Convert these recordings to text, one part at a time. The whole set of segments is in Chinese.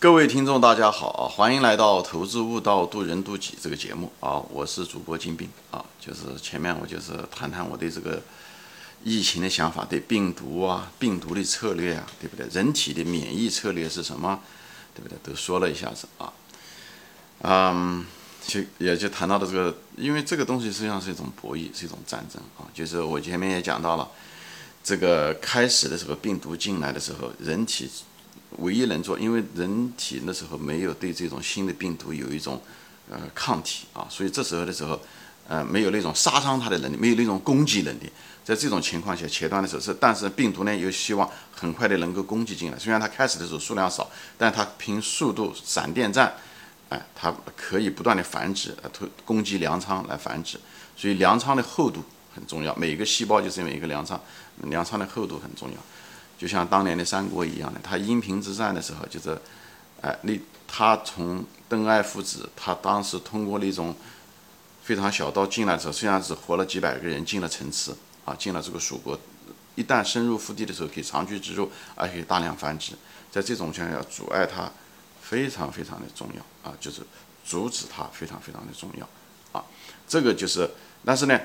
各位听众，大家好啊！欢迎来到《投资悟道，渡人渡己》这个节目啊！我是主播金兵啊！就是前面我就是谈谈我对这个疫情的想法，对病毒啊、病毒的策略啊，对不对？人体的免疫策略是什么？对不对？都说了一下子啊。也就谈到了这个，因为这个东西实际上是一种博弈，是一种战争啊！就是我前面也讲到了，这个开始的时候，病毒进来的时候，人体。唯一能做，因为人体那时候没有对这种新的病毒有一种抗体啊，所以这时候的时候，没有那种杀伤它的能力，没有那种攻击能力。在这种情况下，切断的时候是，但是病毒呢又希望很快的能够攻击进来。虽然它开始的时候数量少，但它凭速度闪电战，哎，它可以不断的繁殖，攻击粮仓来繁殖。所以粮仓的厚度很重要，每一个细胞就是每一个粮仓，粮仓的厚度很重要。就像当年的三国一样的，他阴平之战的时候，就是，他从邓艾父子，他当时通过那种非常小刀进来的时候，虽然只活了几百个人，进了城池啊，进了这个蜀国，一旦深入腹地的时候，可以长驱直入，而且大量繁殖。在这种情况下，阻碍他非常非常的重要啊，就是阻止他非常非常的重要啊。这个就是，但是呢。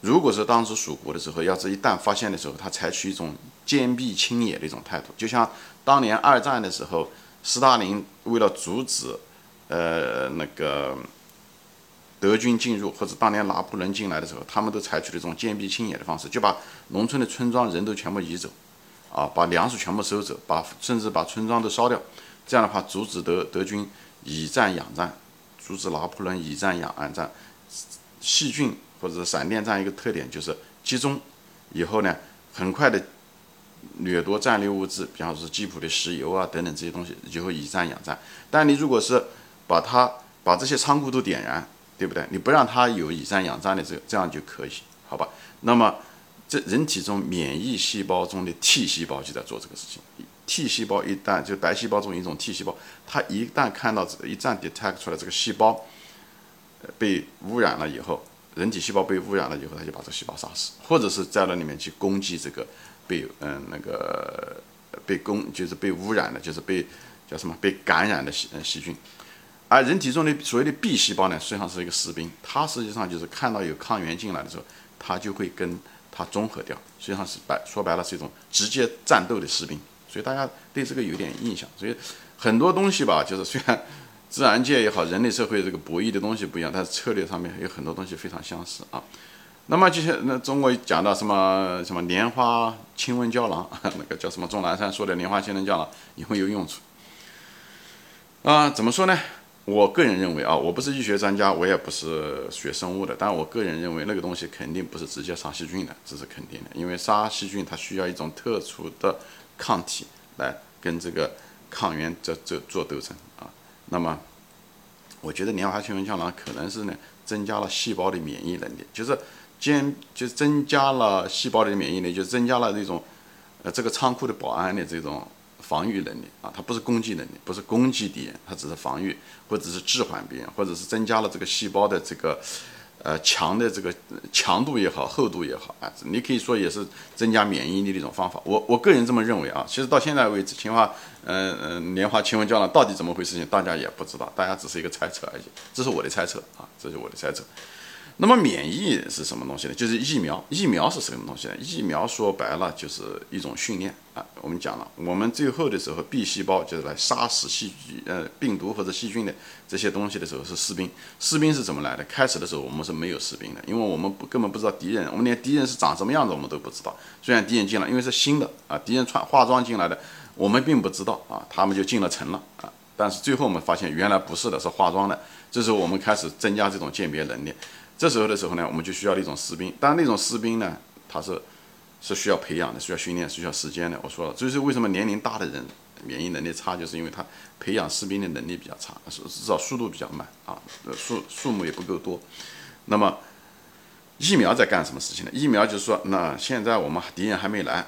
如果是当时蜀国的时候，要是一旦发现的时候，他采取一种坚壁清野的一种态度，就像当年二战的时候，斯大林为了阻止，那个德军进入，或者当年拿破仑进来的时候，他们都采取了一种坚壁清野的方式，就把农村的村庄人都全部移走，啊，把粮食全部收走，甚至把村庄都烧掉，这样的话阻止德军以战养战，阻止拿破仑以战养暗战，细菌。或者闪电战一个特点就是集中以后呢，很快的掠夺战略物资，比方说吉普的石油啊等等这些东西，以后以战养战。但你如果是把这些仓库都点燃，对不对？你不让它有以战养战的这样就可以，好吧？那么这人体中免疫细胞中的 T 细胞就在做这个事情。T 细胞一旦就白细胞中一种 T 细胞，它一旦看到一旦 detect 出来这个细胞被污染了以后。人体细胞被污染了以后，他就把这个细胞杀死，或者是在那里面去攻击这个被污染的，就是被感染的细菌。而人体中的所谓的 B 细胞呢，实际上是一个士兵，它实际上就是看到有抗原进来的时候，它就会跟它中和掉，实际上是说白了是一种直接战斗的士兵。所以大家对这个有点印象。所以很多东西吧，就是虽然。自然界也好，人类社会这个博弈的东西不一样，但是策略上面有很多东西非常相似啊。那么就是那中国讲到什么莲花清瘟胶囊，那个叫什么钟南山说的莲花清瘟胶囊也会有用处啊、怎么说呢？我个人认为啊，我不是医学专家，我也不是学生物的，但我个人认为那个东西肯定不是直接杀细菌的，这是肯定的，因为杀细菌它需要一种特殊的抗体来跟这个抗原做斗争啊。那么，我觉得莲花清瘟胶囊可能是呢，增加了细胞的免疫能力，就是增加了细胞的免疫力，就增加了这种，这个仓库的保安的这种防御能力啊，它不是攻击能力，不是攻击敌人，它只是防御或者是置缓别人，或者是增加了这个细胞的这个，强的这个强度也好，厚度也好啊，你可以说也是增加免疫力的一种方法。我个人这么认为啊，其实到现在为止，莲花清瘟胶囊到底怎么回事情，大家也不知道，大家只是一个猜测而已。这是我的猜测啊，这是我的猜测。那么免疫是什么东西呢？就是疫苗。疫苗是什么东西呢？疫苗说白了就是一种训练啊。我们讲了，我们最后的时候 B 细胞就是来杀死病毒或者细菌的这些东西的时候是士兵。士兵是怎么来的？开始的时候我们是没有士兵的，因为我们根本不知道敌人，我们连敌人是长什么样子我们都不知道。虽然敌人进来，因为是新的啊，敌人化妆进来的。我们并不知道啊，他们就进了城了啊。但是最后我们发现原来不是的，是化妆的。这时候我们开始增加这种鉴别能力。这时候的时候呢，我们就需要一种士兵。但那种士兵呢，他是需要培养的，需要训练，需要时间的。我说了，这就是为什么年龄大的人免疫能力差，就是因为他培养士兵的能力比较差，至少速度比较慢啊，数目也不够多。那么。疫苗在干什么事情呢？疫苗就是说，那现在我们敌人还没来，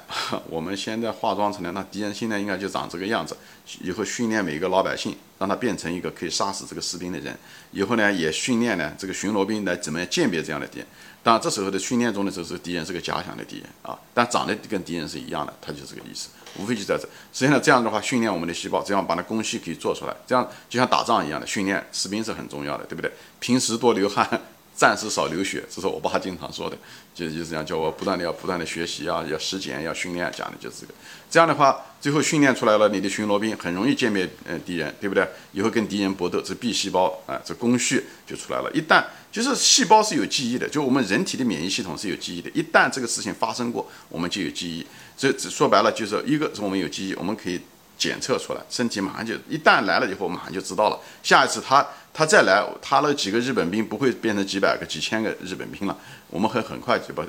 我们现在化妆成了，那敌人现在应该就长这个样子。以后训练每一个老百姓，让他变成一个可以杀死这个士兵的人。以后呢，也训练呢这个巡逻兵来怎么样鉴别这样的敌人。当然，这时候的训练中的时候，敌人是个假想的敌人啊，但长得跟敌人是一样的，他就是这个意思。无非就在这。实际上这样的话，训练我们的细胞，这样把它工序可以做出来。这样就像打仗一样的训练，士兵是很重要的，对不对？平时多流汗，战时少流血，这是我爸经常说的，就是这样叫我不断的学习啊，要实践，要训练，讲的就是这个。这样的话，最后训练出来了，你的巡逻兵很容易歼灭敌人，对不对？以后跟敌人搏斗，这 B 细胞啊、这工序就出来了。一旦就是细胞是有记忆的，就我们人体的免疫系统是有记忆的。一旦这个事情发生过，我们就有记忆。所以说白了，就是一个是我们有记忆，我们可以检测出来，身体马上就一旦来了以后，马上就知道了。下一次他再来，他那几个日本兵不会变成几百个、几千个日本兵了，我们很快就把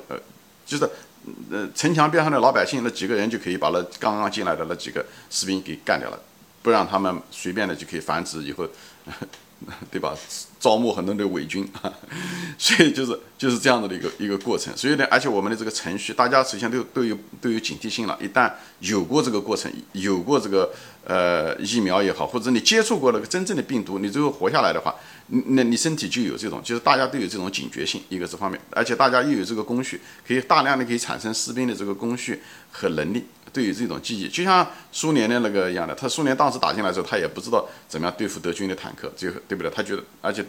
就是城墙边上的老百姓那几个人就可以把那刚刚进来的那几个士兵给干掉了，不让他们随便的就可以繁殖以后。对吧？招募很多的伪军，所以就是这样的一个过程。所以呢，而且我们的这个程序，大家实际上都有警惕性了。一旦有过这个过程，有过这个疫苗也好，或者你接触过那个真正的病毒，你最后活下来的话，那你身体就有这种，就是大家都有这种警觉性。一个这方面，而且大家又有这个工序，可以大量的可以产生士兵的这个工序和能力。对于这种记忆，就像苏联的那个一样的，苏联当时打进来之后，他也不知道怎么样对付德军的坦克，最后对不对？他觉得，而且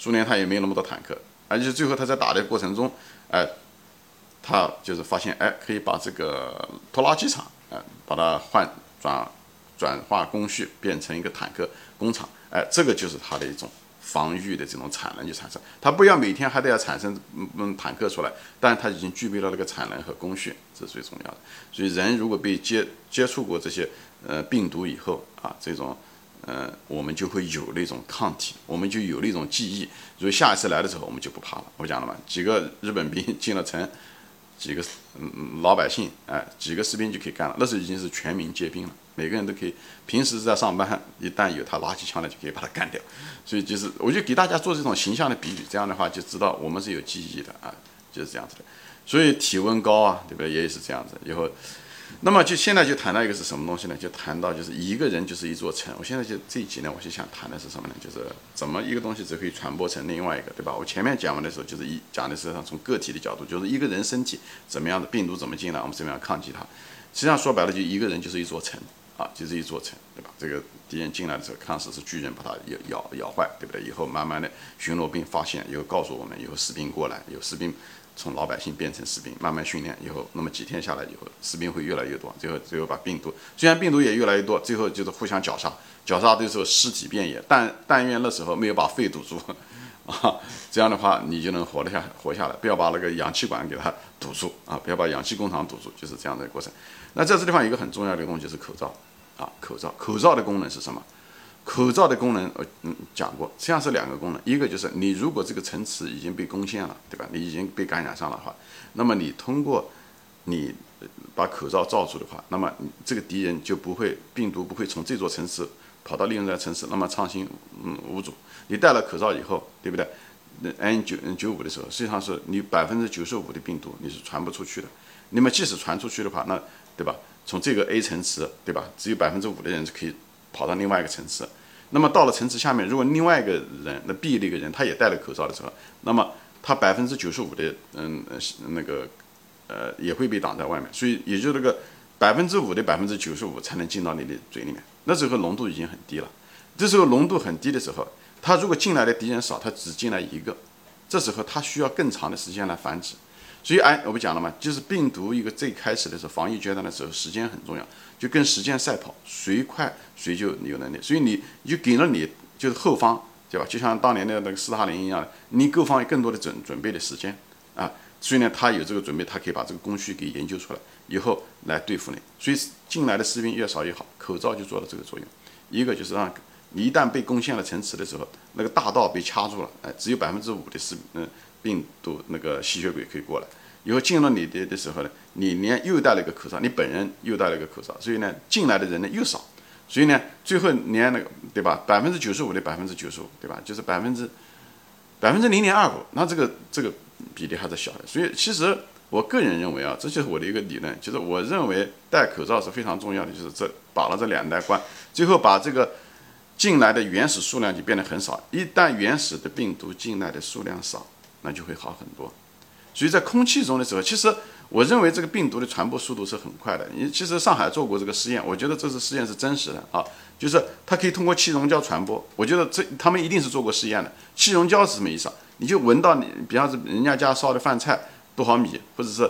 苏联他也没有那么多坦克，而且最后他在打的过程中，哎，他就是发现，哎，可以把这个拖拉机厂，哎，把它转化工序变成一个坦克工厂，哎，这个就是他的一种防御的这种产能就产生。他不要每天还得要产生坦克出来，但他已经具备了那个产能和工序，这是最重要的。所以人如果被接触过这些病毒以后啊，这种我们就会有那种抗体，我们就有那种记忆，所以下一次来的时候我们就不怕了。我讲了嘛，几个日本兵进了城，几个老百姓哎，几个士兵就可以干了，那时候已经是全民皆兵了。每个人都可以，平时在上班，一旦有他拿起枪来，就可以把他干掉。所以就是，我就给大家做这种形象的比喻，这样的话就知道我们是有记忆的啊，就是这样子的。所以体温高啊，对不对？也是这样子。以后，那么就现在就谈到一个是什么东西呢？就谈到就是一个人就是一座城。我现在就这一集呢，我就想谈的是什么呢？就是怎么一个东西只可以传播成另外一个，对吧？我前面讲完的时候，就是讲的是从个体的角度，就是一个人身体怎么样的病毒怎么进来，我们怎么样抗击它。实际上说白了，就一个人就是一座城。啊，就是一座城，对吧？这个敌人进来的时候，开始是巨人把它咬坏，对不对？以后慢慢的巡逻兵发现，以后告诉我们，以后士兵过来，有士兵从老百姓变成士兵，慢慢训练以后，那么几天下来以后，士兵会越来越多，最后把病毒，虽然病毒也越来越多，最后就是互相绞杀的时候尸体遍野，但愿那时候没有把肺堵住啊，这样的话你就能活下来，不要把那个氧气管给它堵住啊，不要把氧气工厂堵住，就是这样的过程。那在这地方一个很重要的东西是口罩。啊，口罩的功能是什么？口罩的功能，讲过，实际上是两个功能，一个就是你如果这个城池已经被攻陷了，对吧？你已经被感染上了的话，那么你通过你把口罩罩住的话，那么这个敌人就不会，病毒不会从这座城市跑到另一座城市，那么畅行无阻。你戴了口罩以后，对不对？N95的时候，实际上是你95%的病毒你是传不出去的。那么即使传出去的话，那对吧？从这个 A 城市，对吧？只有5%的人可以跑到另外一个城市。那么到了城市下面，如果另外一个人，那 B 的一个人，他也戴了口罩的时候，那么他95%的也会被挡在外面。所以也就这个5%的95%才能进到你的嘴里面。那时候浓度已经很低了。这时候浓度很低的时候，他如果进来的敌人少，他只进来一个，这时候他需要更长的时间来繁殖。所以，我不讲了嘛，就是病毒一个最开始的时候，防疫阶段的时候，时间很重要，就跟时间赛跑，谁快谁就有能力。所以你就给了你就是后方，对吧？就像当年的那个斯大林一样，你各方有更多的准备的时间啊。所以呢，他有这个准备，他可以把这个工序给研究出来，以后来对付你。所以进来的士兵越少越好，口罩就做了这个作用。一个就是让你一旦被攻陷了城池的时候，那个大道被掐住了，只有5%的士病毒那个吸血鬼可以过来，以后进入你的时候呢，你连又戴了一个口罩，你本人又戴了一个口罩，所以呢，进来的人呢又少，所以呢，最后连那个对吧，95%的95%，对吧，就是0.25%，那这个比例还是小的，所以其实我个人认为啊，这就是我的一个理论，就是我认为戴口罩是非常重要的，就是把了这两难关，最后把这个进来的原始数量就变得很少，一旦原始的病毒进来的数量少，那就会好很多。所以在空气中的时候，其实我认为这个病毒的传播速度是很快的。其实上海做过这个实验，我觉得这次实验是真实的啊，就是它可以通过气溶胶传播。我觉得他们一定是做过实验的。气溶胶是什么意思啊？你就闻到比方是人家家烧的饭菜多少米，或者是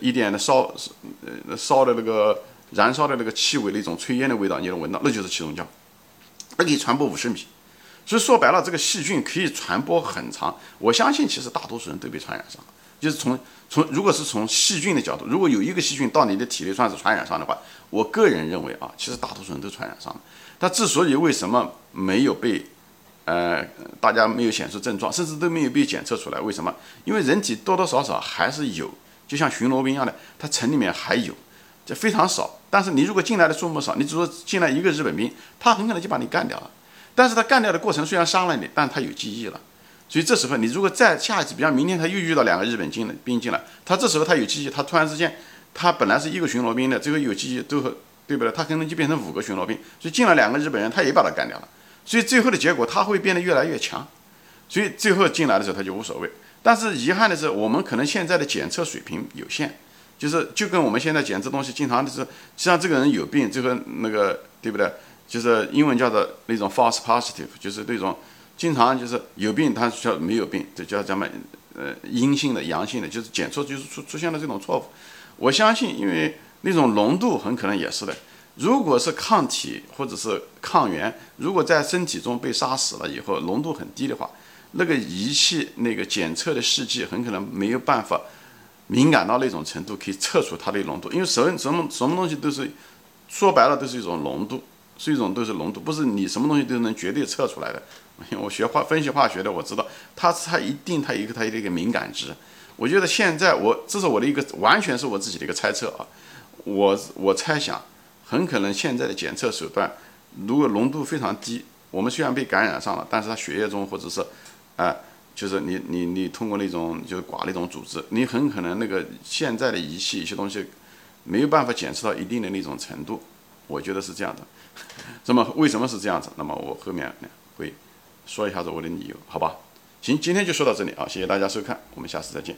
一点的烧的那个燃烧的那个气味的一种炊烟的味道，你能闻到，那就是气溶胶，它可以传播50米。所以说白了，这个细菌可以传播很长。我相信其实大多数人都被传染上了。就是如果是从细菌的角度，如果有一个细菌到你的体内算是传染上的话，我个人认为啊，其实大多数人都传染上了。但之所以为什么没有被大家没有显出症状，甚至都没有被检测出来，为什么？因为人体多多少少还是有，就像巡逻兵一样的，它城里面还有，这非常少。但是你如果进来的数目少，你只说进来一个日本兵，他很可能就把你干掉了。但是他干掉的过程虽然伤了你，但他有记忆了。所以这时候你如果再下一次，比方明天他又遇到2个日本兵进来，他这时候他有记忆，他突然之间，他本来是一个巡逻兵的，最后有记忆，最后对不对？他可能就变成5个巡逻兵，所以进了2个日本人，他也把他干掉了。所以最后的结果他会变得越来越强，所以最后进来的时候他就无所谓。但是遗憾的是，我们可能现在的检测水平有限，就跟我们现在检测东西经常的是，像这个人有病，最后那个对不对？就是英文叫做那种 false positive， 就是那种。经常就是有病，他叫没有病，这叫咱们阴性的、阳性的，就是检测就是出现了这种错误。我相信，因为那种浓度很可能也是的。如果是抗体或者是抗原，如果在身体中被杀死了以后，浓度很低的话，那个仪器那个检测的试剂很可能没有办法敏感到那种程度，可以测出它的浓度。因为什么东西都是说白了都是一种浓度。是一种都是浓度，不是你什么东西都能绝对测出来的。我学分析化学的，我知道它一定有一个敏感值。我觉得现在这是我的一个完全是我自己的一个猜测啊，我猜想很可能现在的检测手段，如果浓度非常低，我们虽然被感染上了，但是它血液中或者是就是你通过那种就是寡那种组织，你很可能那个现在的仪器一些东西没有办法检测到一定的那种程度。我觉得是这样的，那么为什么是这样子？那么我后面会说一下子我的理由，好吧？行，今天就说到这里啊，谢谢大家收看，我们下次再见。